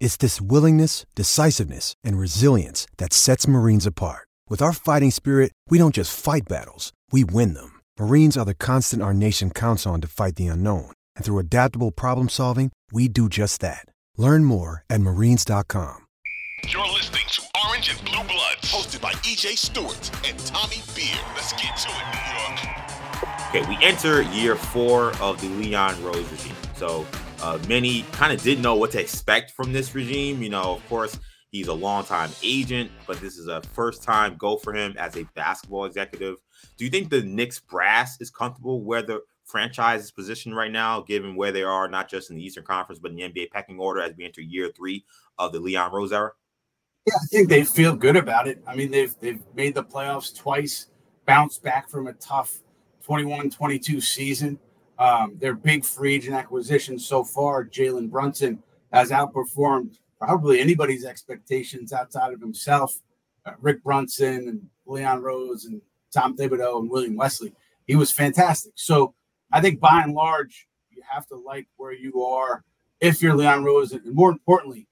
It's this willingness, decisiveness, and resilience that sets Marines apart. With our fighting spirit, we don't just fight battles, we win them. Marines are the constant our nation counts on to fight the unknown. And through adaptable problem solving, we do just that. Learn more at Marines.com. You're listening to Orange and Blue Bloods, hosted by EJ Stewart and Tommy Beard. Let's get to it, New York. Okay, we enter year four of the Leon Rose regime. So, many kind of didn't know what to expect from this regime. You know, of course, he's a longtime agent, but this is a first-time go for him as a basketball executive. Do you think the Knicks brass is comfortable where the franchise is positioned right now, given where they are, not just in the Eastern Conference, but in the NBA pecking order as we enter year three of the Leon Rose era? Yeah, I think they feel good about it. I mean, they've made the playoffs twice, bounced back from a tough 21-22 season. Their big free agent acquisitions so far, Jalen Brunson, has outperformed probably anybody's expectations outside of himself. Rick Brunson and Leon Rose and Tom Thibodeau and William Wesley. He was fantastic. So I think by and large, you have to like where you are if you're Leon Rose. And more importantly,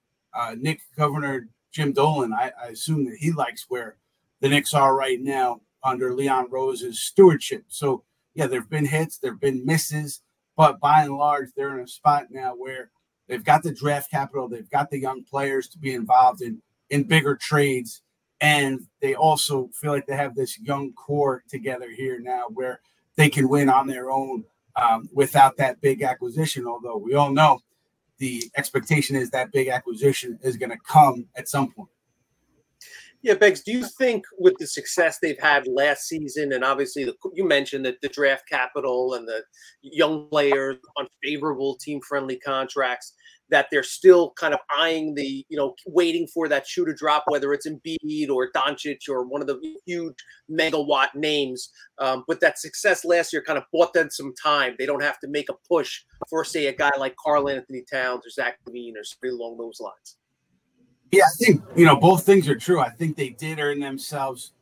Nick Governor Jim Dolan, I assume that he likes where the Knicks are right now under Leon Rose's stewardship. So yeah, there have been hits, there have been misses, but by and large, they're in a spot now where they've got the draft capital, they've got the young players to be involved in bigger trades, and they also feel like they have this young core together here now where they can win on their own without that big acquisition, although we all know the expectation is that big acquisition is going to come at some point. Yeah, Beggs, do you think with the success they've had last season, and obviously you mentioned that the draft capital and the young players on favorable team-friendly contracts, that they're still kind of eyeing the, you know, waiting for that shoe to drop, whether it's Embiid or Doncic or one of the huge megawatt names. But that success last year kind of bought them some time. They don't have to make a push for, say, a guy like Karl-Anthony Towns or Zach LaVine or something along those lines. Yeah, I think, you know, both things are true. I think they did earn themselves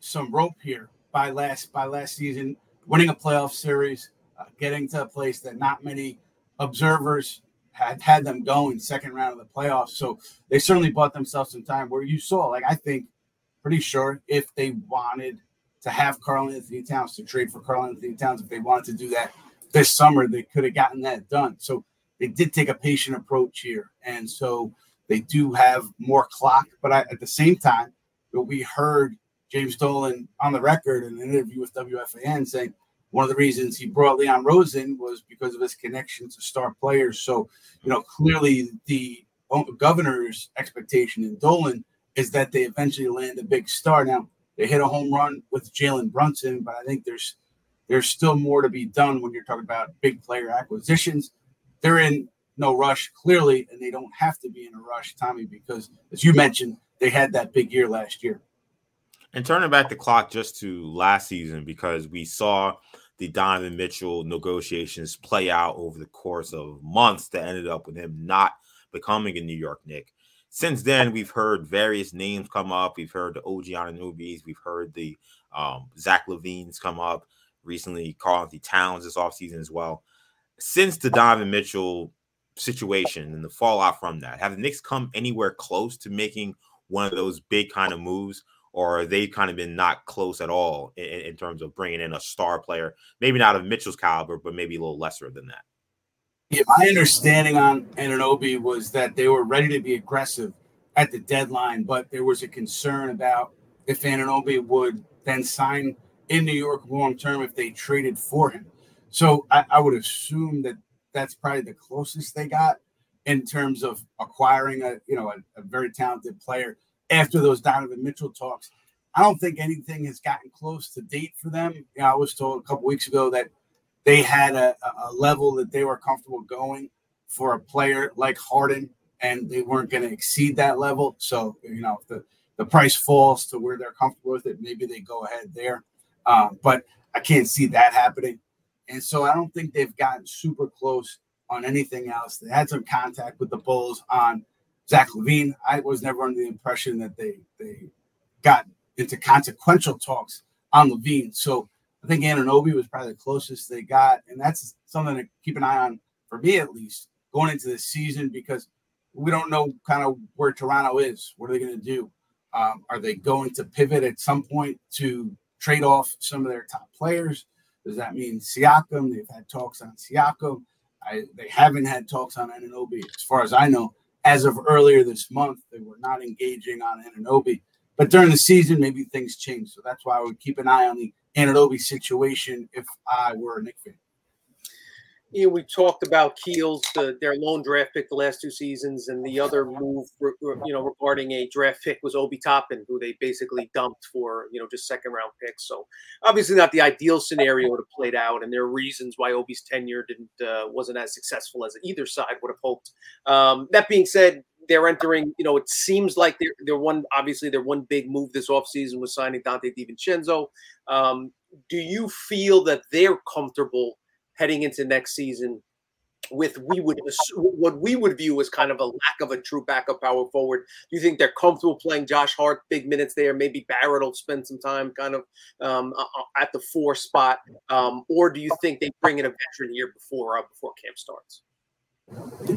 some rope here by last season, winning a playoff series, getting to a place that not many observers had them going second round of the playoffs. So they certainly bought themselves some time where you saw, like, I think pretty sure if they wanted to have Karl-Anthony Towns, to trade for Karl-Anthony Towns, if they wanted to do that this summer, they could have gotten that done. So they did take a patient approach here. And so they do have more clock, but at the same time, we heard James Dolan on the record in an interview with WFAN saying one of the reasons he brought Leon Rose in was because of his connection to star players. So, you know, clearly the governor's expectation in Dolan is that they eventually land a big star. Now, they hit a home run with Jalen Brunson, but I think there's still more to be done when you're talking about big player acquisitions. They're in no rush, clearly, and they don't have to be in a rush, Tommy, because, as you mentioned, they had that big year last year. And turning back the clock just to last season, because we saw the Donovan Mitchell negotiations play out over the course of months that ended up with him not becoming a New York Knick. Since then, we've heard various names come up. We've heard the OG Anunoby's. We've heard the Zach LaVine's come up recently. Karl-Anthony Towns this offseason as well. Since the Donovan Mitchell situation and the fallout from that, have the Knicks come anywhere close to making one of those big kind of moves, or are they kind of been not close at all in terms of bringing in a star player, maybe not of Mitchell's caliber, but maybe a little lesser than that? Yeah, my understanding on Anunoby was that they were ready to be aggressive at the deadline, but there was a concern about if Anunoby would then sign in New York long-term if they traded for him. So I would assume that that's probably the closest they got in terms of acquiring a very talented player after those Donovan Mitchell talks. I don't think anything has gotten close to date for them. You know, I was told a couple weeks ago that they had a level that they were comfortable going for a player like Harden and they weren't going to exceed that level. So, you know, if the price falls to where they're comfortable with it, maybe they go ahead there. But I can't see that happening. And so I don't think they've gotten super close on anything else. They had some contact with the Bulls on Zach LaVine. I was never under the impression that they got into consequential talks on LaVine. So I think Anunoby was probably the closest they got. And that's something to keep an eye on, for me at least, going into this season, because we don't know kind of where Toronto is. What are they going to do? Are they going to pivot at some point to trade off some of their top players? Does that mean Siakam? They've had talks on Siakam. They haven't had talks on Anunoby, as far as I know. As of earlier this month, they were not engaging on Anunoby. But during the season, maybe things change. So that's why I would keep an eye on the Anunoby situation if I were a Knicks fan. Yeah, we talked about Keels, their lone draft pick the last two seasons, and the other move, regarding a draft pick was Obi Toppin, who they basically dumped for, just second-round picks. So obviously not the ideal scenario to play it out, and there are reasons why Obi's tenure wasn't as successful as either side would have hoped. That being said, they're entering, it seems like their one big move this offseason was signing Donte DiVincenzo. Do you feel that they're comfortable heading into next season with what we would view as kind of a lack of a true backup power forward? Do you think they're comfortable playing Josh Hart big minutes there? Maybe Barrett will spend some time kind of at the 4 spot. Or do you think they bring in a veteran year before camp starts?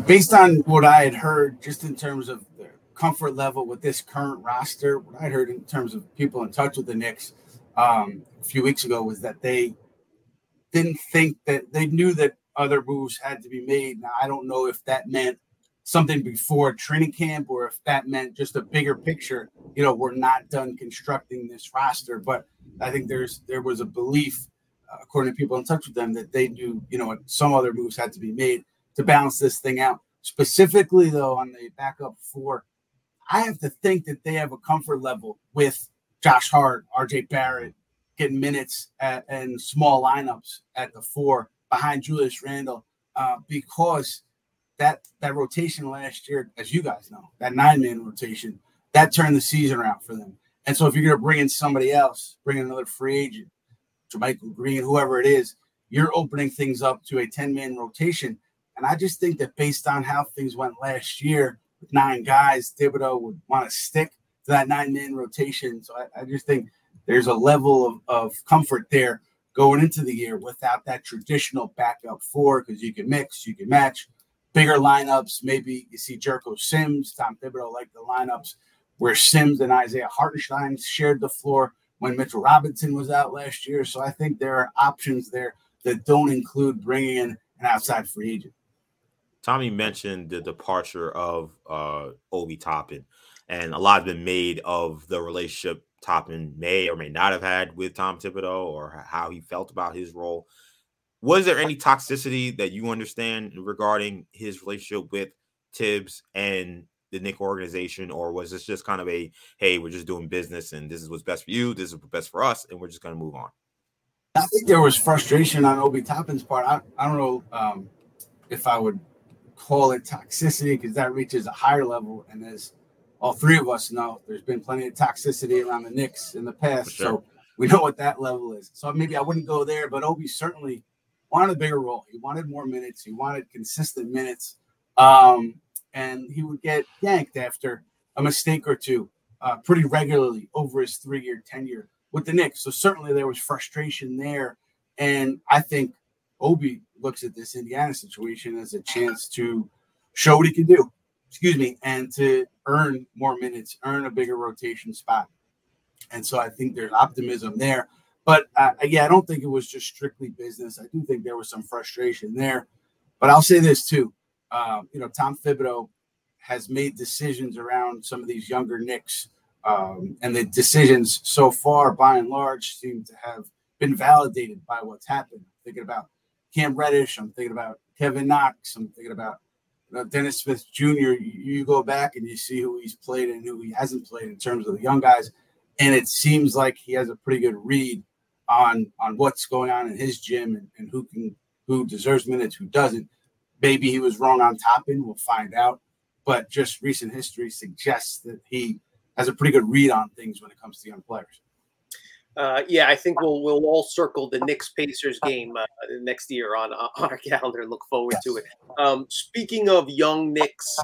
Based on what I had heard, just in terms of their comfort level with this current roster, what I heard in terms of people in touch with the Knicks a few weeks ago was that they didn't think that they knew that other moves had to be made. Now, I don't know if that meant something before training camp or if that meant just a bigger picture. We're not done constructing this roster, but I think there was a belief, according to people in touch with them, that they knew, some other moves had to be made to balance this thing out. Specifically, though, on the backup 4, I have to think that they have a comfort level with Josh Hart, R.J. Barrett, getting minutes and small lineups at the 4 behind Julius Randle, because that rotation last year, as you guys know, that 9-man rotation, that turned the season around for them. And so if you're going to bring in somebody else, bring in another free agent, JaMychal Green, whoever it is, you're opening things up to a 10-man rotation. And I just think that based on how things went last year with 9 guys, Thibodeau would want to stick to that 9-man rotation. So I just think there's a level of comfort there going into the year without that traditional backup 4, because you can mix, you can match, bigger lineups. Maybe you see Jerko Sims. Tom Thibodeau liked the lineups where Sims and Isaiah Hartenstein shared the floor when Mitchell Robinson was out last year. So I think there are options there that don't include bringing in an outside free agent. Tommy mentioned the departure of Obi Toppin, and a lot has been made of the relationship Toppin may or may not have had with Tom Thibodeau, or how he felt about his role. Was there any toxicity that you understand regarding his relationship with Tibbs and the Knicks organization, or was this just kind of a, hey, we're just doing business and this is what's best for you, this is what's best for us, and we're just going to move on? I think there was frustration on Obi Toppin's part. I don't know if I would call it toxicity, because that reaches a higher level, and as all three of us know, there's been plenty of toxicity around the Knicks in the past, sure. So we know what that level is. So maybe I wouldn't go there, but Obi certainly wanted a bigger role. He wanted more minutes. He wanted consistent minutes, and he would get yanked after a mistake or two pretty regularly over his 3-year tenure with the Knicks. So certainly there was frustration there, and I think Obi looks at this Indiana situation as a chance to show what he can do, and to earn more minutes, earn a bigger rotation spot. And so I think there's optimism there. But, I don't think it was just strictly business. I do think there was some frustration there. But I'll say this, too. Tom Thibodeau has made decisions around some of these younger Knicks, and the decisions so far, by and large, seem to have been validated by what's happened. Thinking about Cam Reddish, I'm thinking about Kevin Knox, I'm thinking about Dennis Smith Jr. You go back and you see who he's played and who he hasn't played in terms of the young guys, and it seems like he has a pretty good read on what's going on in his gym and who deserves minutes, who doesn't. Maybe he was wrong on Toppin. We'll find out. but just recent history suggests that he has a pretty good read on things when it comes to young players. Yeah, I think we'll all circle the Knicks-Pacers game next year on our calendar and look forward to it. Speaking of young Knicks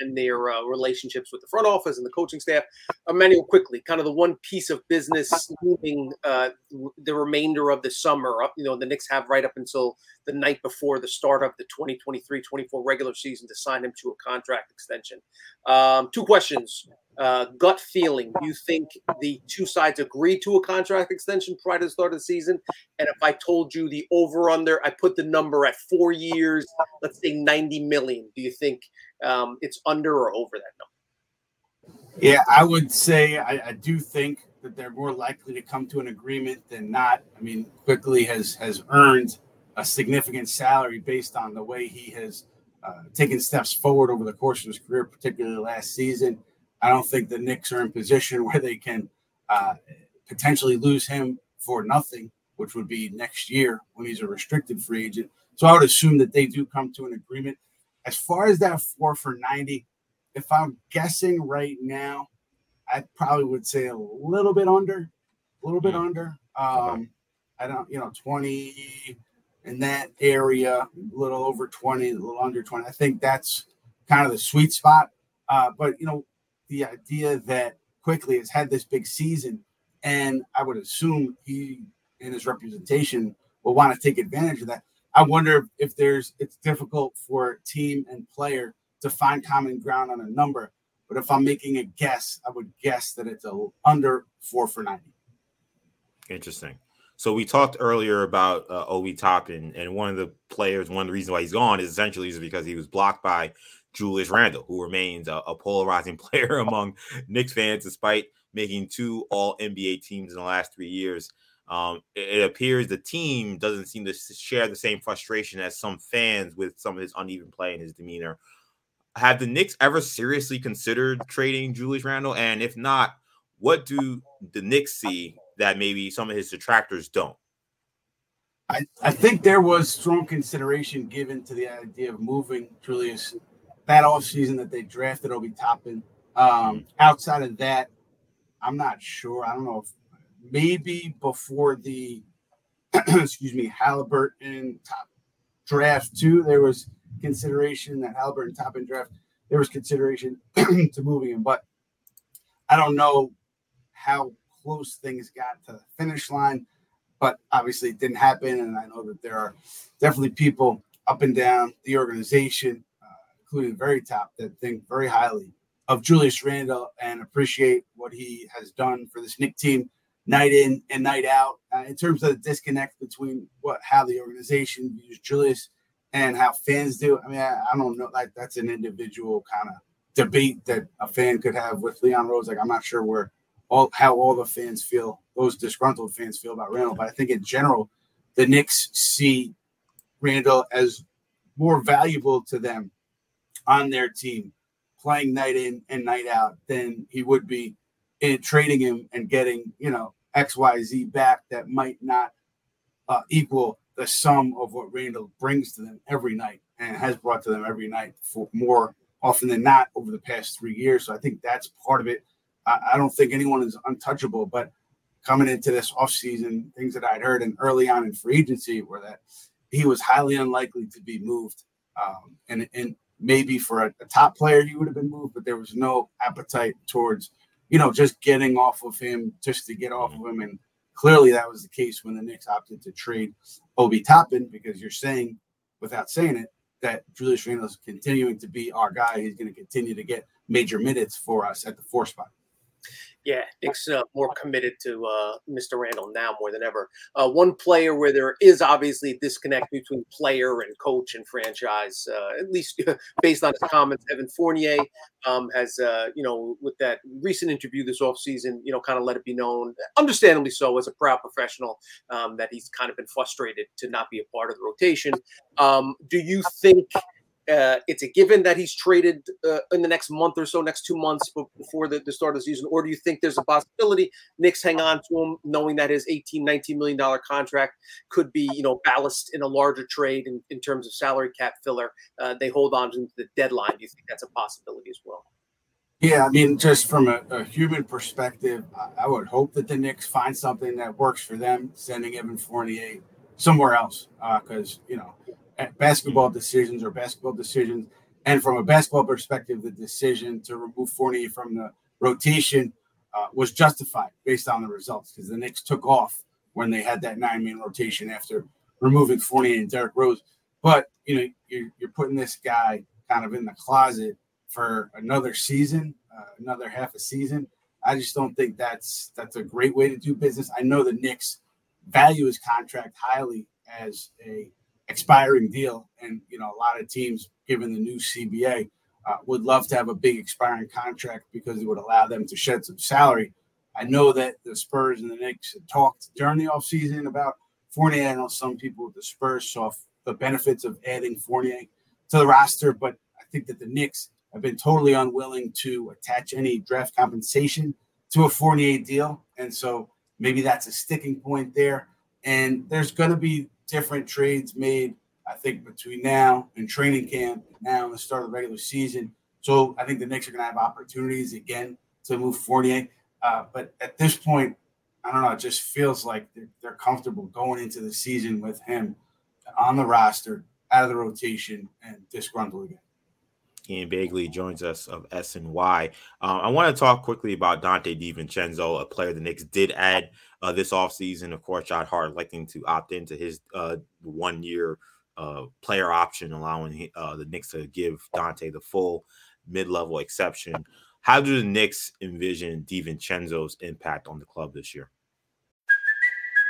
and their relationships with the front office and the coaching staff, Immanuel quickly, kind of the one piece of business moving the remainder of the summer up. You know, the Knicks have right up until the night before the start of the 2023-24 regular season to sign him to a contract extension. Two questions. Gut feeling, do you think the two sides agreed to a contract extension prior to the start of the season? And if I told you the over-under, I put the number at 4 years, let's say $90 million. Do you think it's under or over that number? Yeah, I would say I do think that they're more likely to come to an agreement than not. I mean, quickly has earned a significant salary based on the way he has taken steps forward over the course of his career, particularly last season. I don't think the Knicks are in position where they can potentially lose him for nothing, which would be next year when he's a restricted free agent. So I would assume that they do come to an agreement. As far as that 4 for $90, if I'm guessing right now, I probably would say a little bit under. I don't, 20 in that area, a little over 20, a little under 20. I think that's kind of the sweet spot. But the idea that Quickly has had this big season, and I would assume he and his representation will want to take advantage of that. I wonder if it's difficult for team and player to find common ground on a number, but if I'm making a guess, I would guess that it's under 4 for $90. Interesting. So we talked earlier about Obi Toppin, and one of the reasons why he's gone is essentially because he was blocked by Julius Randle, who remains a polarizing player among Knicks fans, despite making 2 all-NBA teams in the last 3 years. It appears the team doesn't seem to share the same frustration as some fans with some of his uneven play and his demeanor. Have the Knicks ever seriously considered trading Julius Randle? And if not, what do the Knicks see that maybe some of his detractors don't? I think there was strong consideration given to the idea of moving Julius that offseason that they drafted Obi Toppin. Outside of that, I'm not sure. I don't know if maybe before the Halliburton Toppin draft too, there was consideration to moving him, but I don't know how close things got to the finish line, but obviously it didn't happen. And I know that there are definitely people up and down the organization, including the very top, that think very highly of Julius Randle and appreciate what he has done for this Knicks team night in and night out. In terms of the disconnect between how the organization views Julius and how fans do, I mean, I don't know. Like, that's an individual kind of debate that a fan could have with Leon Rose. Like, I'm not sure how all the fans feel, those disgruntled fans feel about Randle. But I think in general, the Knicks see Randle as more valuable to them on their team, playing night in and night out, then he would be in trading him and getting, X, Y, Z back that might not equal the sum of what Randle brings to them every night and has brought to them every night for more often than not over the past 3 years. So I think that's part of it. I don't think anyone is untouchable, but coming into this offseason, things that I'd heard and early on in free agency were that he was highly unlikely to be moved. And maybe for a top player, he would have been moved, but there was no appetite towards, just getting off of him just to get off of him. And clearly that was the case when the Knicks opted to trade Obi Toppin, because you're saying, without saying it, that Julius Randle is continuing to be our guy. He's going to continue to get major minutes for us at the 4 spot. Yeah, Knicks more committed to Mr. Randle now more than ever. One player where there is obviously a disconnect between player and coach and franchise, at least based on his comments, Evan Fournier has, with that recent interview this offseason, kind of let it be known, understandably so, as a proud professional, that he's kind of been frustrated to not be a part of the rotation. Do you think It's a given that he's traded in the next month or so, next 2 months before the start of the season? Or do you think there's a possibility Knicks hang on to him, knowing that his $18, $19 million contract could be, you know, ballast in a larger trade in terms of salary cap filler? They hold on to the deadline. Do you think that's a possibility as well? Yeah, I mean, just from a human perspective, I would hope that the Knicks find something that works for them, sending Evan Fournier somewhere else because, you know, basketball decisions. And from a basketball perspective, the decision to remove Fournier from the rotation was justified based on the results, because the Knicks took off when they had that 9-man rotation after removing Fournier and Derrick Rose. But, you know, you're putting this guy kind of in the closet for another season, another half a season. I just don't think that's a great way to do business. I know the Knicks value his contract highly as a expiring deal. And, you know, a lot of teams, given the new CBA, would love to have a big expiring contract because it would allow them to shed some salary. I know that the Spurs and the Knicks had talked during the offseason about Fournier. I know some people at the Spurs saw the benefits of adding Fournier to the roster, but I think that the Knicks have been totally unwilling to attach any draft compensation to a Fournier deal. And so maybe that's a sticking point there. And there's going to be different trades made, I think, between now and training camp, now and the start of the regular season. So I think the Knicks are going to have opportunities again to move Fournier. But at this point, I don't know, it just feels like they're comfortable going into the season with him on the roster, out of the rotation, and disgruntled again. Ian Begley joins us of SNY. I want to talk quickly about Donte DiVincenzo, a player the Knicks did add this offseason. Of course, Josh Hart electing to opt into his one-year player option, allowing the Knicks to give Donte the full mid-level exception. How do the Knicks envision DiVincenzo's impact on the club this year?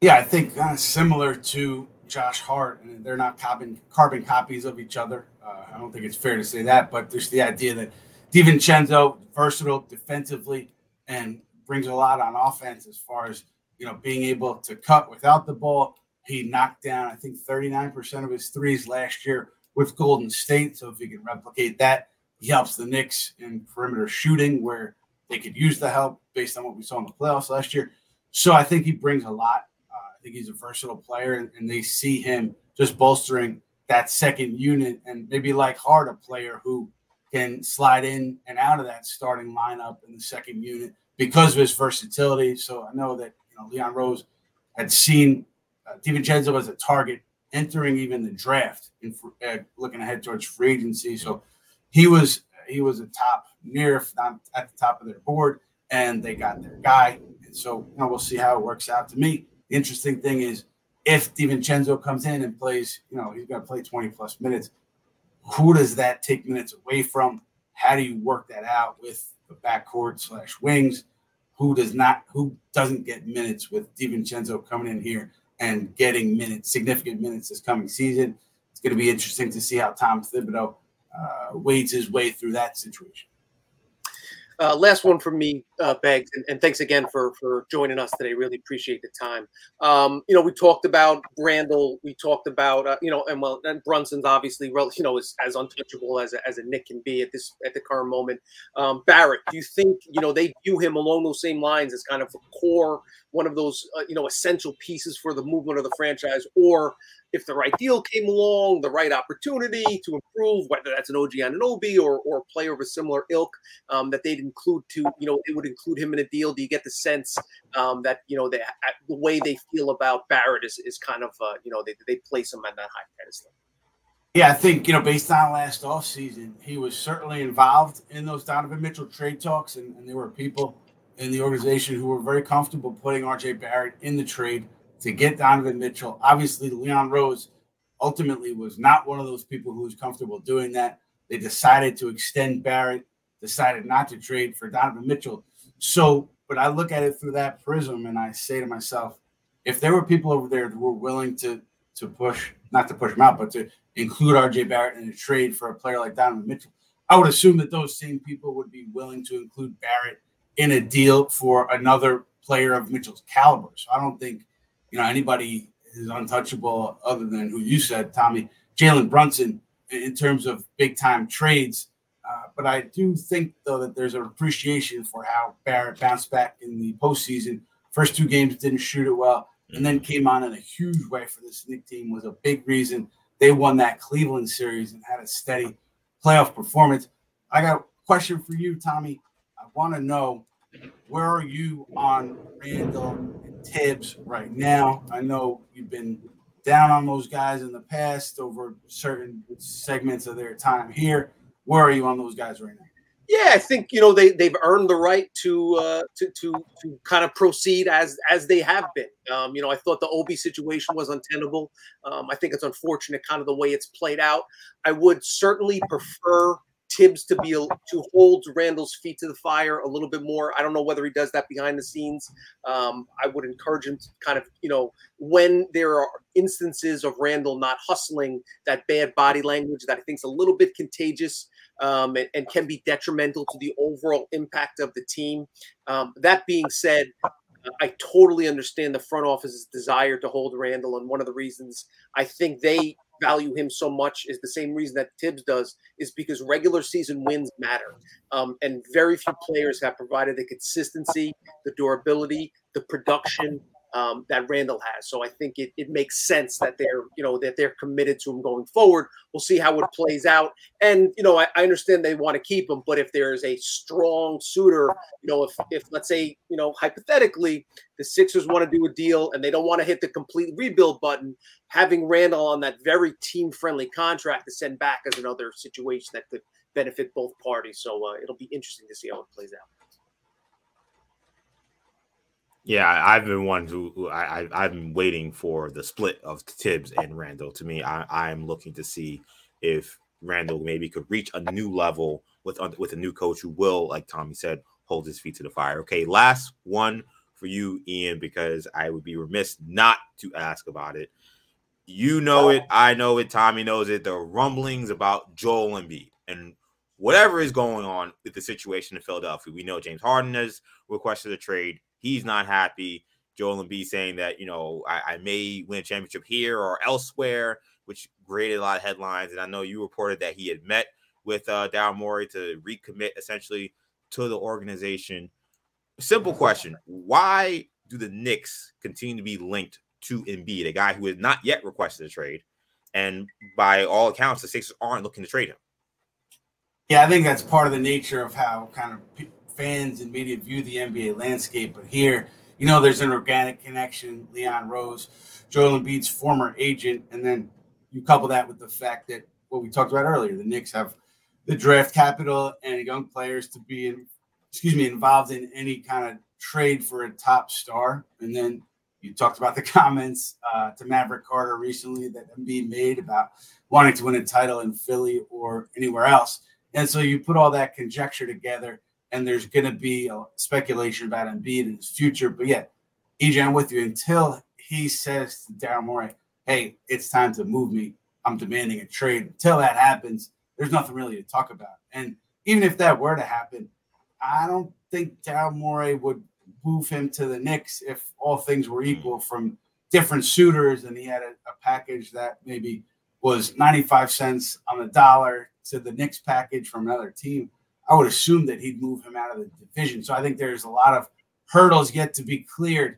Yeah, I think kind of similar to Josh Hart, and they're not carbon copies of each other. I don't think it's fair to say that, but there's the idea that DiVincenzo, versatile defensively and brings a lot on offense as far as, you know, being able to cut without the ball. He knocked down, I think, 39% of his threes last year with Golden State. So if he can replicate that, he helps the Knicks in perimeter shooting where they could use the help based on what we saw in the playoffs last year. So I think he brings a lot. I think he's a versatile player, and they see him just bolstering that second unit, and maybe like Hart, a player who can slide in and out of that starting lineup in the second unit because of his versatility. So I know that, you know, Leon Rose had seen DiVincenzo as a target entering even the draft and looking ahead towards free agency. So he was a top, near if not at the top of their board, and they got their guy. And so, you know, we'll see how it works out. To me, the interesting thing is, if DiVincenzo comes in and plays, you know, he's got to play 20-plus minutes, who does that take minutes away from? How do you work that out with the backcourt / wings? Who doesn't get minutes with DiVincenzo coming in here and getting minutes, significant minutes this coming season? It's going to be interesting to see how Tom Thibodeau wades his way through that situation. Last one from me, Beggs, and thanks again for joining us today. Really appreciate the time. You know, we talked about Randle. We talked about, you know, and Brunson's obviously, you know, is as untouchable as a Knick can be at the current moment. Barrett, do you think, you know, they view him along those same lines as kind of a core, one of those, you know, essential pieces for the movement of the franchise? Or if the right deal came along, the right opportunity to improve, whether that's an OG Anunoby or a player of a similar ilk, that they'd include to, you know, they would include him in a deal. Do you get the sense that, you know, the way they feel about Barrett is kind of, you know, they place him on that high pedestal? Yeah, I think, you know, based on last offseason, he was certainly involved in those Donovan Mitchell trade talks, and there were people in the organization who were very comfortable putting R.J. Barrett in the trade to get Donovan Mitchell. Obviously, Leon Rose ultimately was not one of those people who was comfortable doing that. They decided to extend Barrett, decided not to trade for Donovan Mitchell. So, but I look at it through that prism and I say to myself, if there were people over there that were willing to push, not to push him out, but to include R.J. Barrett in a trade for a player like Donovan Mitchell, I would assume that those same people would be willing to include Barrett in a deal for another player of Mitchell's caliber. So I don't think, you know, anybody is untouchable other than who you said, Tommy, Jalen Brunson, in terms of big-time trades. But I do think, though, that there's an appreciation for how Barrett bounced back in the postseason. First two games didn't shoot it well, and then came on in a huge way for this Knicks team, was a big reason they won that Cleveland series and had a steady playoff performance. I got a question for you, Tommy. I want to know, where are you on Randle and Tibbs right now? I know you've been down on those guys in the past over certain segments of their time here. Where are you on those guys right now? Yeah, I think, you know, they've earned the right to kind of proceed as they have been. You know, I thought the Obi situation was untenable. I think it's unfortunate kind of the way it's played out. I would certainly prefer Tibbs to be to hold Randle's feet to the fire a little bit more. I don't know whether he does that behind the scenes. I would encourage him to kind of, you know, when there are instances of Randle not hustling, that bad body language that I think is a little bit contagious and can be detrimental to the overall impact of the team. That being said, I totally understand the front office's desire to hold Randle, and one of the reasons I think they value him so much is the same reason that Tibbs does, is because regular season wins matter. And very few players have provided the consistency, the durability, the production that Randle has. So I think it makes sense that they're committed to him going forward. We'll see how it plays out. And, you know, I understand they want to keep him, but if there is a strong suitor, you know, if let's say, you know, hypothetically, the Sixers want to do a deal and they don't want to hit the complete rebuild button, having Randle on that very team-friendly contract to send back is another situation that could benefit both parties. So it'll be interesting to see how it plays out. Yeah, I've been one who I've been waiting for the split of Tibbs and Randle. To me, I'm looking to see if Randle maybe could reach a new level with a new coach who will, like Tommy said, hold his feet to the fire. Okay, last one for you, Ian, because I would be remiss not to ask about it. You know it, I know it, Tommy knows it. The rumblings about Joel Embiid and whatever is going on with the situation in Philadelphia. We know James Harden has requested a trade. He's not happy. Joel Embiid saying that, you know, I may win a championship here or elsewhere, which created a lot of headlines. And I know you reported that he had met with Daryl Morey to recommit essentially to the organization. Simple question. Why do the Knicks continue to be linked to Embiid, a guy who has not yet requested a trade? And by all accounts, the Sixers aren't looking to trade him. Yeah, I think that's part of the nature of how kind of fans and media view the NBA landscape, but here, you know, there's an organic connection. Leon Rose, Joel Embiid's former agent, and then you couple that with the fact that what we talked about earlier, the Knicks have the draft capital and young players to be involved in any kind of trade for a top star. And then you talked about the comments to Maverick Carter recently that Embiid made about wanting to win a title in Philly or anywhere else. And so you put all that conjecture together, and there's going to be speculation about Embiid in his future. But, yeah, EJ, I'm with you. Until he says to Daryl Morey, hey, it's time to move me, I'm demanding a trade, until that happens, there's nothing really to talk about. And even if that were to happen, I don't think Daryl Morey would move him to the Knicks if all things were equal from different suitors and he had a package that maybe was 95 cents on the dollar to the Knicks package from another team. I would assume that he'd move him out of the division. So I think there's a lot of hurdles yet to be cleared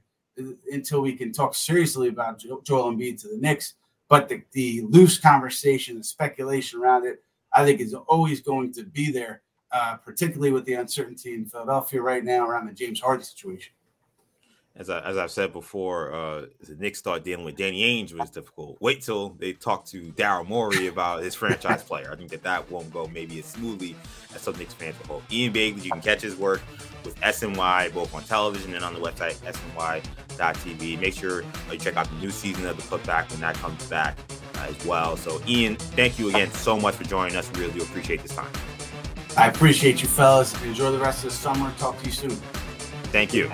until we can talk seriously about Joel Embiid to the Knicks. But the loose conversation, the speculation around it, I think is always going to be there, particularly with the uncertainty in Philadelphia right now around the James Harden situation. As I've said before, the Knicks thought dealing with Danny Ainge was difficult. Wait till they talk to Daryl Morey about his franchise player. I think that won't go maybe as smoothly as some Knicks fans will hope. Ian Begley, you can catch his work with SNY, both on television and on the website, SNY.tv. Make sure you check out the new season of The Putback when that comes back. as well. So, Ian, thank you again so much for joining us. We really do appreciate this time. I appreciate you, fellas. Enjoy the rest of the summer. Talk to you soon. Thank you.